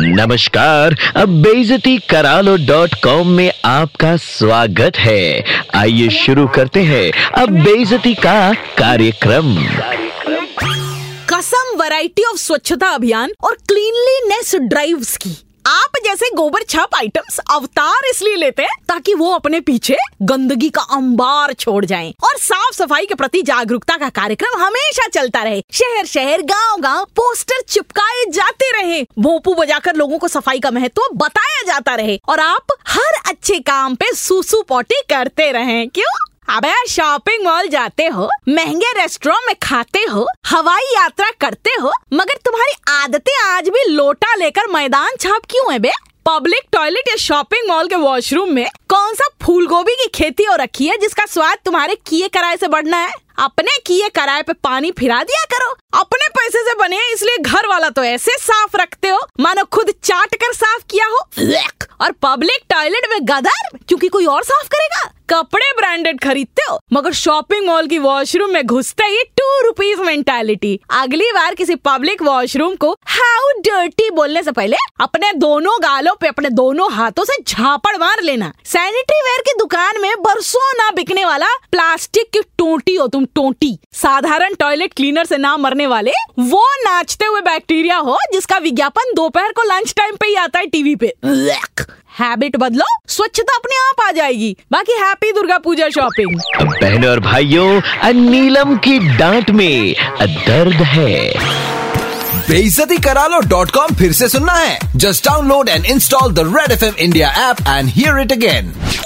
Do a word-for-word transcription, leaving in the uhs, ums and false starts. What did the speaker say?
नमस्कार, अब बेजती करालो डॉट कॉम में आपका स्वागत है। आइए शुरू करते हैं अब बेजती का कार्यक्रम। कसम वैरायटी ऑफ स्वच्छता अभियान और क्लीनलीनेस ड्राइव्स की। आप जैसे गोबर छाप आइटम्स अवतार इसलिए लेते हैं ताकि वो अपने पीछे गंदगी का अंबार छोड़ जाएं और साफ सफाई के प्रति जागरूकता का कार्यक्रम हमेशा चलता रहे। शहर शहर गांव गांव पोस्टर चिपकाए जाते रहे, भोंपू बजाकर लोगों को सफाई का महत्व बताया जाता रहे और आप हर अच्छे काम पे सूसू पॉटी करते रहे। क्यों? अबे शॉपिंग मॉल जाते हो, महंगे रेस्टोरेंट में खाते हो, हवाई यात्रा करते हो, मगर तुम्हारी आदतें आज भी लोटा लेकर मैदान छाप क्यों है बे? पब्लिक टॉयलेट या शॉपिंग मॉल के वॉशरूम में कौन सा फूल गोभी की खेती हो रखी है जिसका स्वाद तुम्हारे किए कराए से बढ़ना है? अपने किए कराए पे पानी फिरा दिया करो। अपने पैसे से बने इसलिए घर वाला तो ऐसे साफ रखते हो मानो खुद चाट कर साफ किया हो। और पब्लिक टॉयलेट में गदर क्योंकि कोई और साफ करेगा। कपड़े ब्रांडेड खरीदते हो मगर शॉपिंग मॉल की वॉशरूम में घुसते ही टू रुपीज मेंटालिटी। अगली बार किसी पब्लिक वॉशरूम को हाउ डर्टी बोलने से पहले अपने दोनों गालों पे अपने दोनों हाथों से झापड़ मार लेना। सैनिटरी वेयर की दुकान में बरसों ना बिकने वाला प्लास्टिक की टोंटी हो तुम टोंटी। साधारण टॉयलेट क्लीनर से ना मरने वाले वो नाचते हुए बैक्टीरिया हो जिसका विज्ञापन दोपहर को लंच टाइम पे ही आता है टीवी पे। हैबिट बदलो, स्वच्छता अपने आप आ जाएगी। बाकी हैप्पी दुर्गा पूजा शॉपिंग। बहनों और भाइयों, नीलम की डांट में दर्द है। बेइज्जती करालो डॉट कॉम फिर से सुनना है? Just download and install the red F M India app and hear it again.